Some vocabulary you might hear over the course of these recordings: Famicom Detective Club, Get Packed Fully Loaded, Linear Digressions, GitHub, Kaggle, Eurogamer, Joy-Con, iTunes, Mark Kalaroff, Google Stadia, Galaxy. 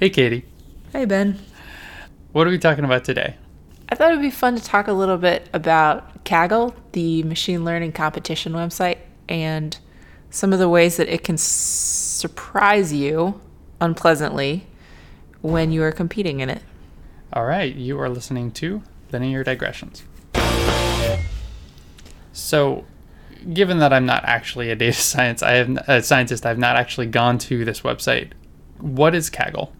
Hey, Katie. Hey, Ben. What are we talking about today? I thought it would be fun to talk a little bit about Kaggle, the machine learning competition website, and some of the ways that it can surprise you unpleasantly when you are competing in it. All right, you are listening to Linear Digressions. So, given that I'm not actually a data science, I have not actually gone to this website. What is Kaggle?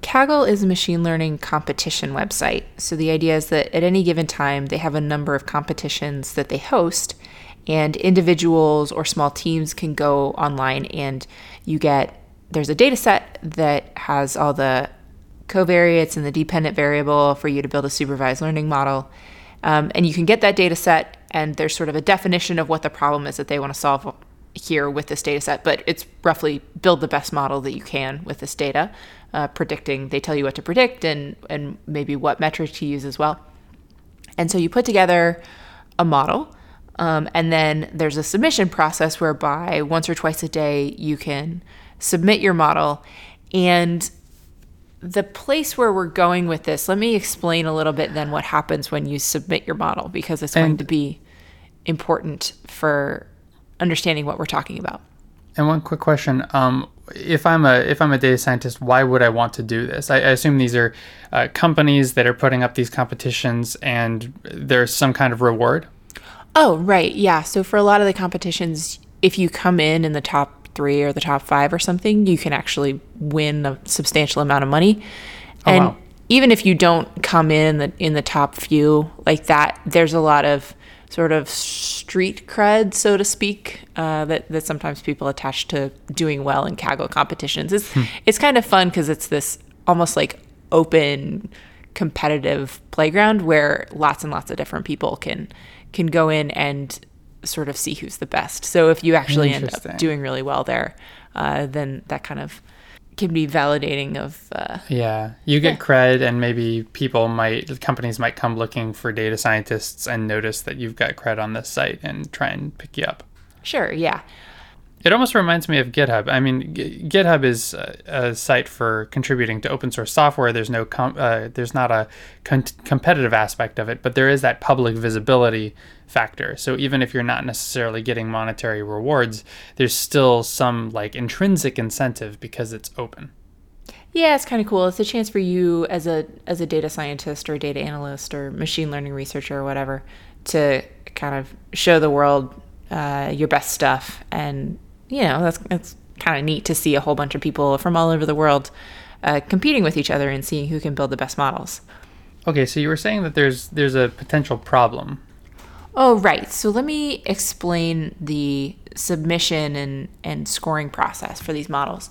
Kaggle is a machine learning competition website. So the idea is that at any given time, they have a number of competitions that they host, and individuals or small teams can go online and there's a data set that has all the covariates and the dependent variable for you to build a supervised learning model. And you can get that data set, and there's sort of a definition of what the problem is that they want to solve here with this data set, but it's roughly build the best model that you can with this data, predicting. They tell you what to predict and maybe what metric to use as well. And so you put together a model, and then there's a submission process whereby once or twice a day you can submit your model. And the place where we're going with this, let me explain a little bit then what happens when you submit your model, because it's going to be important for understanding what we're talking about. And one quick question. If I'm a data scientist, why would I want to do this? I assume these are companies that are putting up these competitions and there's some kind of reward? Oh, right. Yeah. So for a lot of the competitions, if you come in the top 3 or the top 5 or something, you can actually win a substantial amount of money. And wow. Even if you don't come in the top few like that, there's a lot of sort of street cred, so to speak, that sometimes people attach to doing well in Kaggle competitions. It's kind of fun because it's this almost like open competitive playground where lots and lots of different people can go in and sort of see who's the best. So if you actually end up doing really well there, then that kind of can be validating of you get cred, and maybe companies might come looking for data scientists and notice that you've got cred on this site and try and pick you up. Sure. Yeah, it almost reminds me of GitHub. I mean, GitHub is a site for contributing to open source software. There's no competitive aspect of it, but there is that public visibility factor. So even if you're not necessarily getting monetary rewards, there's still some like intrinsic incentive because it's open. Yeah, it's kind of cool. It's a chance for you as a data scientist or a data analyst or machine learning researcher or whatever to kind of show the world your best stuff. And you know, that's kind of neat to see a whole bunch of people from all over the world competing with each other and seeing who can build the best models. Okay, so you were saying that there's a potential problem. Oh, right. So let me explain the submission and scoring process for these models.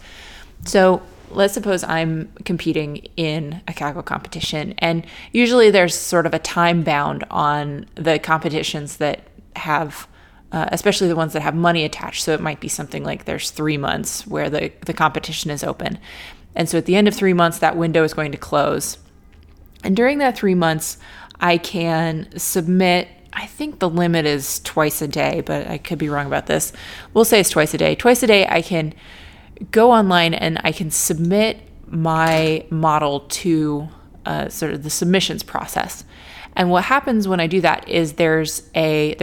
So let's suppose I'm competing in a Kaggle competition, and usually there's sort of a time bound on the competitions that have especially the ones that have money attached. So it might be something like there's 3 months where the competition is open. And so at the end of 3 months, that window is going to close. And during that 3 months, I can submit, I think the limit is twice a day, but I could be wrong about this. We'll say it's twice a day. Twice a day, I can go online and I can submit my model to sort of the submissions process. And what happens when I do that is there's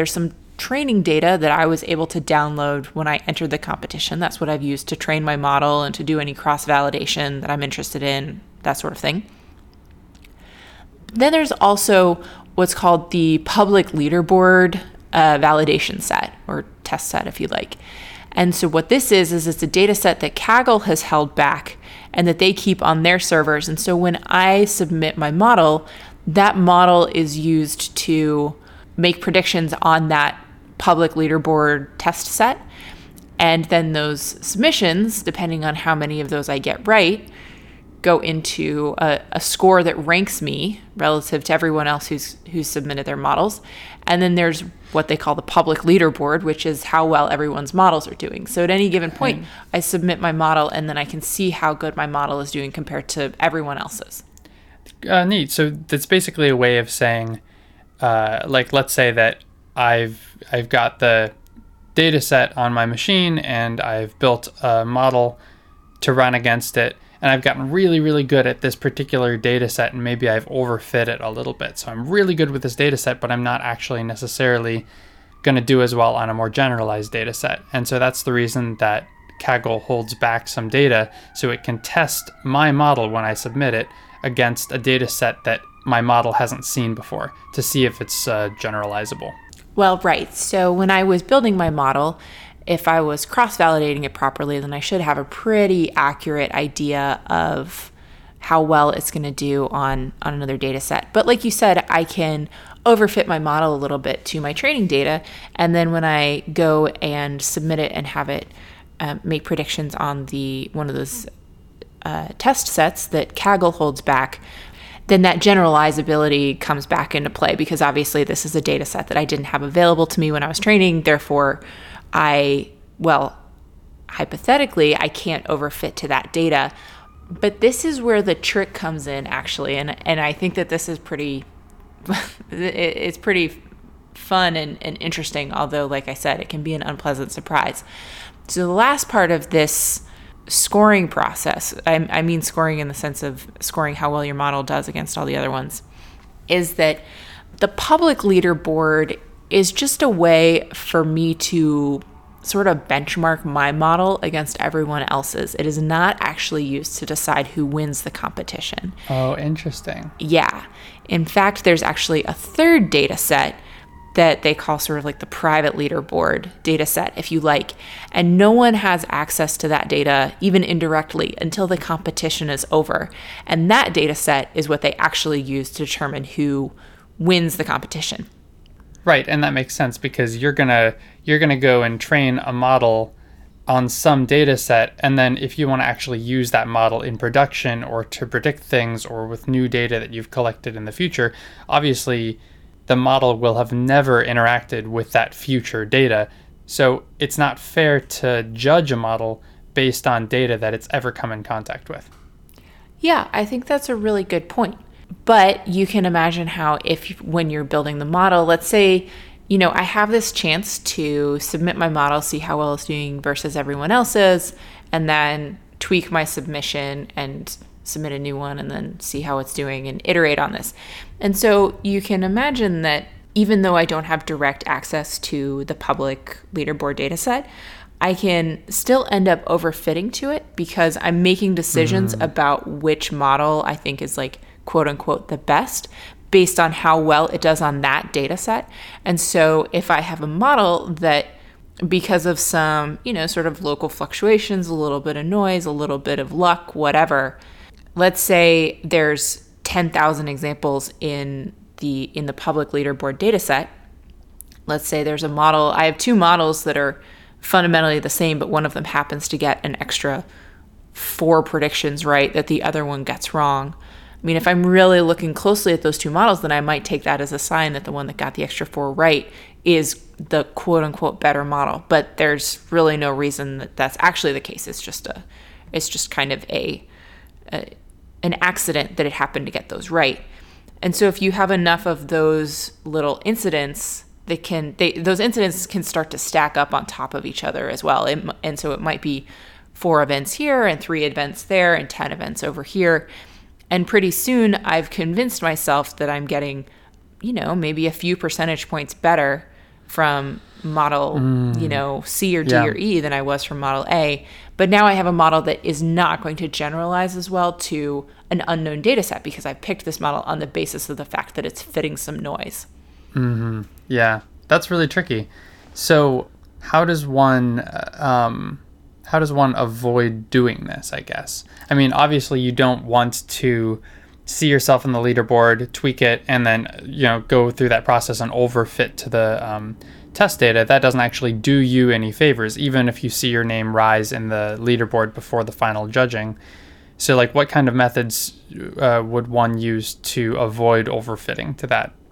some training data that I was able to download when I entered the competition. That's what I've used to train my model and to do any cross-validation that I'm interested in, that sort of thing. Then there's also what's called the public leaderboard validation set, or test set if you like. And so what this is it's a data set that Kaggle has held back and that they keep on their servers. And so when I submit my model, that model is used to make predictions on that public leaderboard test set. And then those submissions, depending on how many of those I get right, go into a score that ranks me relative to everyone else who's submitted their models. And then there's what they call the public leaderboard, which is how well everyone's models are doing. So at any given point, I submit my model, and then I can see how good my model is doing compared to everyone else's. Neat. So that's basically a way of saying, let's say that I've got the data set on my machine and I've built a model to run against it. and I've gotten really, really good at this particular data set, and maybe I've overfit it a little bit. So I'm really good with this data set, but I'm not actually necessarily going to do as well on a more generalized data set. And so that's the reason that Kaggle holds back some data, so it can test my model when I submit it against a data set that my model hasn't seen before to see if it's generalizable. Well, right. So when I was building my model, if I was cross-validating it properly, then I should have a pretty accurate idea of how well it's going to do on another data set. But like you said, I can overfit my model a little bit to my training data. And then when I go and submit it and have it make predictions on the one of those test sets that Kaggle holds back, then that generalizability comes back into play, because obviously this is a data set that I didn't have available to me when I was training. Therefore, hypothetically, I can't overfit to that data. But this is where the trick comes in, actually. And I think that this is pretty, it's pretty fun and interesting, although, like I said, it can be an unpleasant surprise. So the last part of this scoring process, I mean scoring in the sense of scoring how well your model does against all the other ones, is that the public leaderboard is just a way for me to sort of benchmark my model against everyone else's. It is not actually used to decide who wins the competition. Oh, interesting. Yeah. In fact, there's actually a third data set that they call sort of like the private leaderboard data set, if you like. And no one has access to that data, even indirectly, until the competition is over. And that data set is what they actually use to determine who wins the competition. Right, and that makes sense, because you're gonna go and train a model on some data set, and then if you want to actually use that model in production or to predict things or with new data that you've collected in the future, obviously the model will have never interacted with that future data. So it's not fair to judge a model based on data that it's ever come in contact with. Yeah, I think that's a really good point. But you can imagine how when you're building the model, let's say, you know, I have this chance to submit my model, see how well it's doing versus everyone else's, and then tweak my submission and submit a new one and then see how it's doing and iterate on this. And so you can imagine that even though I don't have direct access to the public leaderboard data set, I can still end up overfitting to it because I'm making decisions about which model I think is like quote unquote the best based on how well it does on that data set. And so if I have a model that, because of some, you know, sort of local fluctuations, a little bit of noise, a little bit of luck, whatever, let's say there's 10,000 examples in the public leaderboard data set. Let's say there's a model. I have two models that are fundamentally the same, but one of them happens to get an extra 4 predictions right that the other one gets wrong. I mean, if I'm really looking closely at those two models, then I might take that as a sign that the one that got the extra 4 right is the quote-unquote better model. But there's really no reason that that's actually the case. It's just kind of an accident that it happened to get those right. And so if you have enough of those little incidents, those incidents can start to stack up on top of each other as well. And so it might be 4 events here and 3 events there and 10 events over here. And pretty soon I've convinced myself that I'm getting, you know, maybe a few percentage points better from model, you know, C or D or E than I was from model A. But now I have a model that is not going to generalize as well to an unknown data set because I picked this model on the basis of the fact that it's fitting some noise. Mm-hmm. Yeah, that's really tricky. So how does one avoid doing this, I guess? I mean, obviously you don't want to see yourself in the leaderboard, tweak it, and then, you know, go through that process and overfit to the test data. That doesn't actually do you any favors, even if you see your name rise in the leaderboard before the final judging. So, like, what kind of methods would one use to avoid overfitting to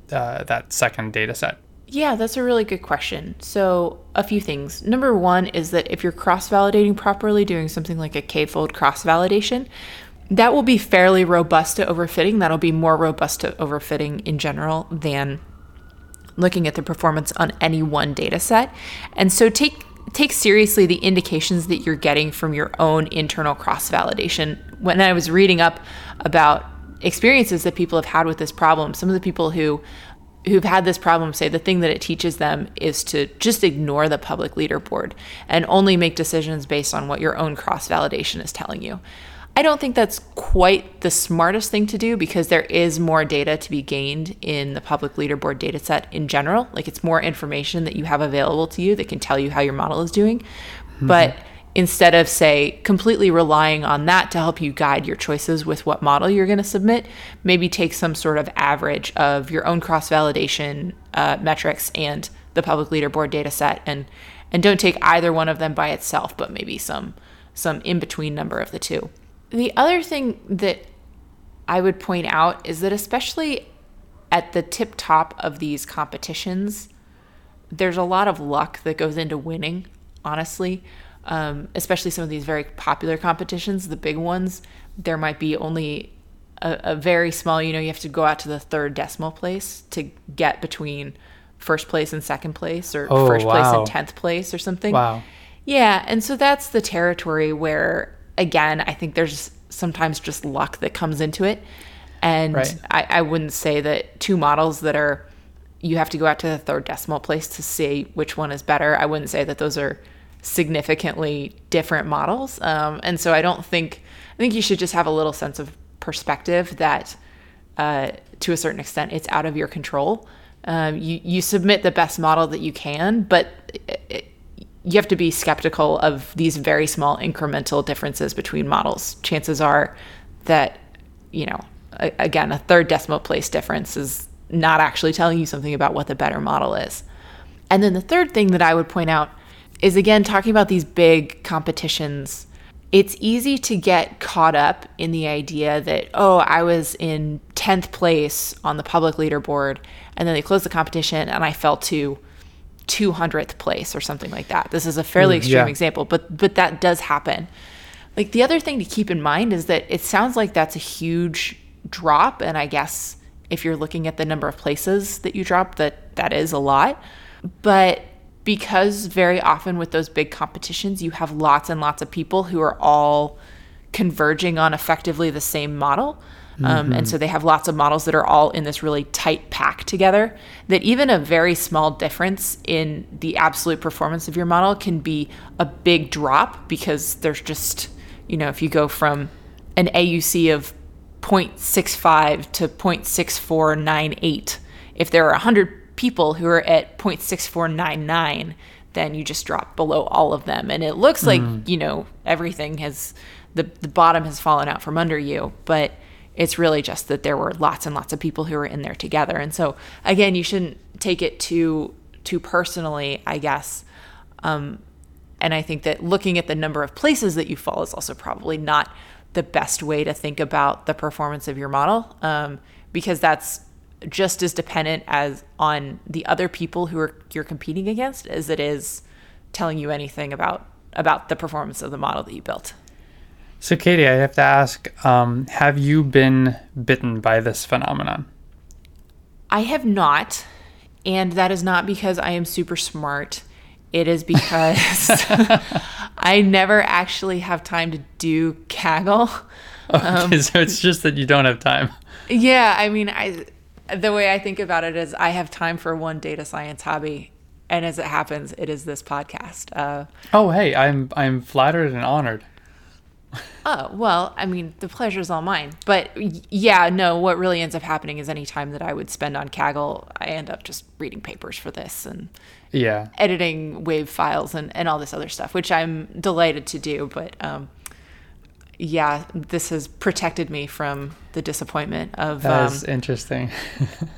that second data set? Yeah, that's a really good question. So a few things. Number one is that if you're cross-validating properly, doing something like a k-fold cross-validation, that will be fairly robust to overfitting. That'll be more robust to overfitting in general than looking at the performance on any one data set. And so take seriously the indications that you're getting from your own internal cross-validation when I was reading up about experiences that people have had with this problem, some of the people who've had this problem say the thing that it teaches them is to just ignore the public leaderboard and only make decisions based on what your own cross-validation is telling you. I don't think that's quite the smartest thing to do, because there is more data to be gained in the public leaderboard data set in general. Like, it's more information that you have available to you that can tell you how your model is doing. Mm-hmm. But instead of, say, completely relying on that to help you guide your choices with what model you're going to submit, maybe take some sort of average of your own cross-validation metrics and the public leaderboard data set, and don't take either one of them by itself, but maybe some in-between number of the two. The other thing that I would point out is that especially at the tip top of these competitions, there's a lot of luck that goes into winning, honestly. Especially some of these very popular competitions, the big ones, there might be only a very small, you have to go out to the third decimal place to get between first place and second place, or first place and 10th place or something. Wow. Yeah. And so that's the territory where, again, I think there's sometimes just luck that comes into it. And right. I wouldn't say that two models that are, you have to go out to the third decimal place to see which one is better. I wouldn't say that those are significantly different models. And so I think you should just have a little sense of perspective that to a certain extent, it's out of your control. You submit the best model that you can, but you have to be skeptical of these very small incremental differences between models. Chances are that, again, a third decimal place difference is not actually telling you something about what the better model is. And then the third thing that I would point out is, again, talking about these big competitions, it's easy to get caught up in the idea that, I was in 10th place on the public leaderboard, and then they closed the competition and I fell to 200th place or something like that. This is a fairly extreme example, but that does happen. Like, the other thing to keep in mind is that it sounds like that's a huge drop, and I guess if you're looking at the number of places that you dropped, that is a lot. But because very often with those big competitions, you have lots and lots of people who are all converging on effectively the same model. And so they have lots of models that are all in this really tight pack together, that even a very small difference in the absolute performance of your model can be a big drop, because there's just, if you go from an AUC of 0.65 to 0.6498, if there are 100 people who are at 0.6499, then you just drop below all of them, and it looks like everything has, the bottom has fallen out from under you, but it's really just that there were lots and lots of people who were in there together. And so, again, you shouldn't take it too personally, I guess. And I think that looking at the number of places that you fall is also probably not the best way to think about the performance of your model, because that's just as dependent as on the other people who are you're competing against as it is telling you anything about the performance of the model that you built. So, Katie, I have to ask, have you been bitten by this phenomenon? I have not, and that is not because I am super smart. It is because I never actually have time to do Kaggle. Okay, so it's just that you don't have time. Yeah, the way I think about it is I have time for one data science hobby, and as it happens, it is this podcast. Hey, I'm flattered and honored. The pleasure's all mine. But what really ends up happening is any time that I would spend on Kaggle, I end up just reading papers for this and editing wave files and all this other stuff, which I'm delighted to do. But this has protected me from the disappointment of that is interesting.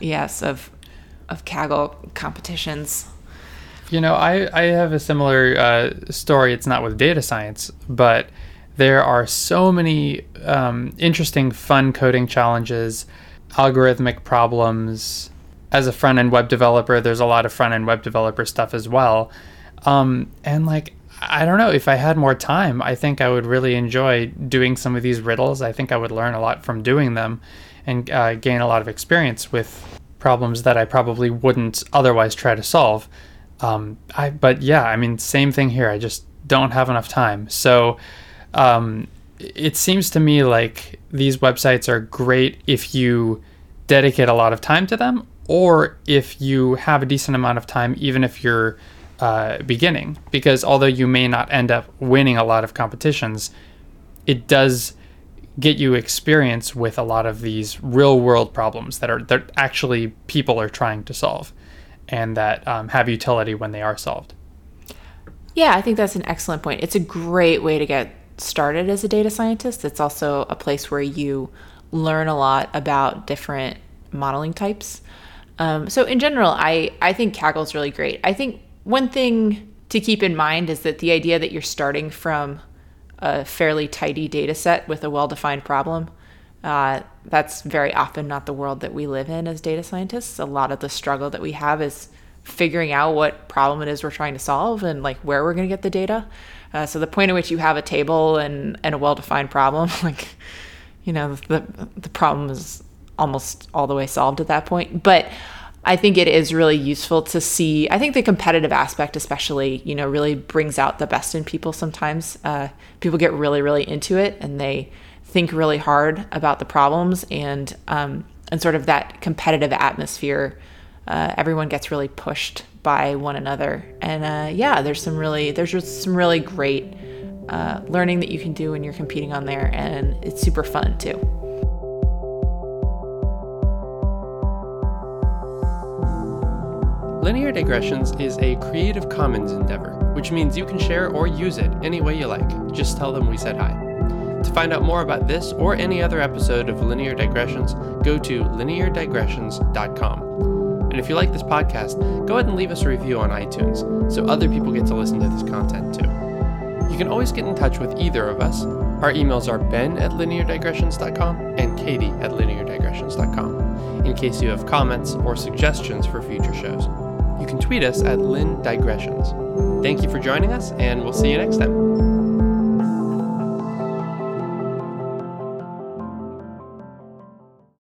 Yes, of Kaggle competitions. I have a similar story. It's not with data science, but there are so many interesting, fun coding challenges, algorithmic problems. As a front-end web developer, there's a lot of front-end web developer stuff as well. I don't know, if I had more time, I think I would really enjoy doing some of these riddles. I think I would learn a lot from doing them and gain a lot of experience with problems that I probably wouldn't otherwise try to solve. Same thing here. I just don't have enough time. So it seems to me like these websites are great if you dedicate a lot of time to them, or if you have a decent amount of time, even if you're beginning, because although you may not end up winning a lot of competitions, it does get you experience with a lot of these real world problems that actually people are trying to solve and that have utility when they are solved. Yeah, I think that's an excellent point. It's a great way to get started as a data scientist. It's also a place where you learn a lot about different modeling types. So in general, I think Kaggle's really great. I think one thing to keep in mind is that the idea that you're starting from a fairly tidy data set with a well-defined problem, that's very often not the world that we live in as data scientists. A lot of the struggle that we have is figuring out what problem it is we're trying to solve and like where we're going to get the data. So the point at which you have a table and a well-defined problem, like, you know, the problem is almost all the way solved at that point. But I think it is really useful to see. I think the competitive aspect especially, you know, really brings out the best in people sometimes. People get really, really into it and they think really hard about the problems and sort of that competitive atmosphere. Everyone gets really pushed by one another. And there's some really great learning that you can do when you're competing on there, and it's super fun too. Linear Digressions is a Creative Commons endeavor, which means you can share or use it any way you like. Just tell them we said hi. To find out more about this or any other episode of Linear Digressions, go to lineardigressions.com. And if you like this podcast, go ahead and leave us a review on iTunes so other people get to listen to this content too. You can always get in touch with either of us. Our emails are ben@lineardigressions.com and katie@lineardigressions.com in case you have comments or suggestions for future shows. You can tweet us at LinDigressions. Thank you for joining us, and we'll see you next time.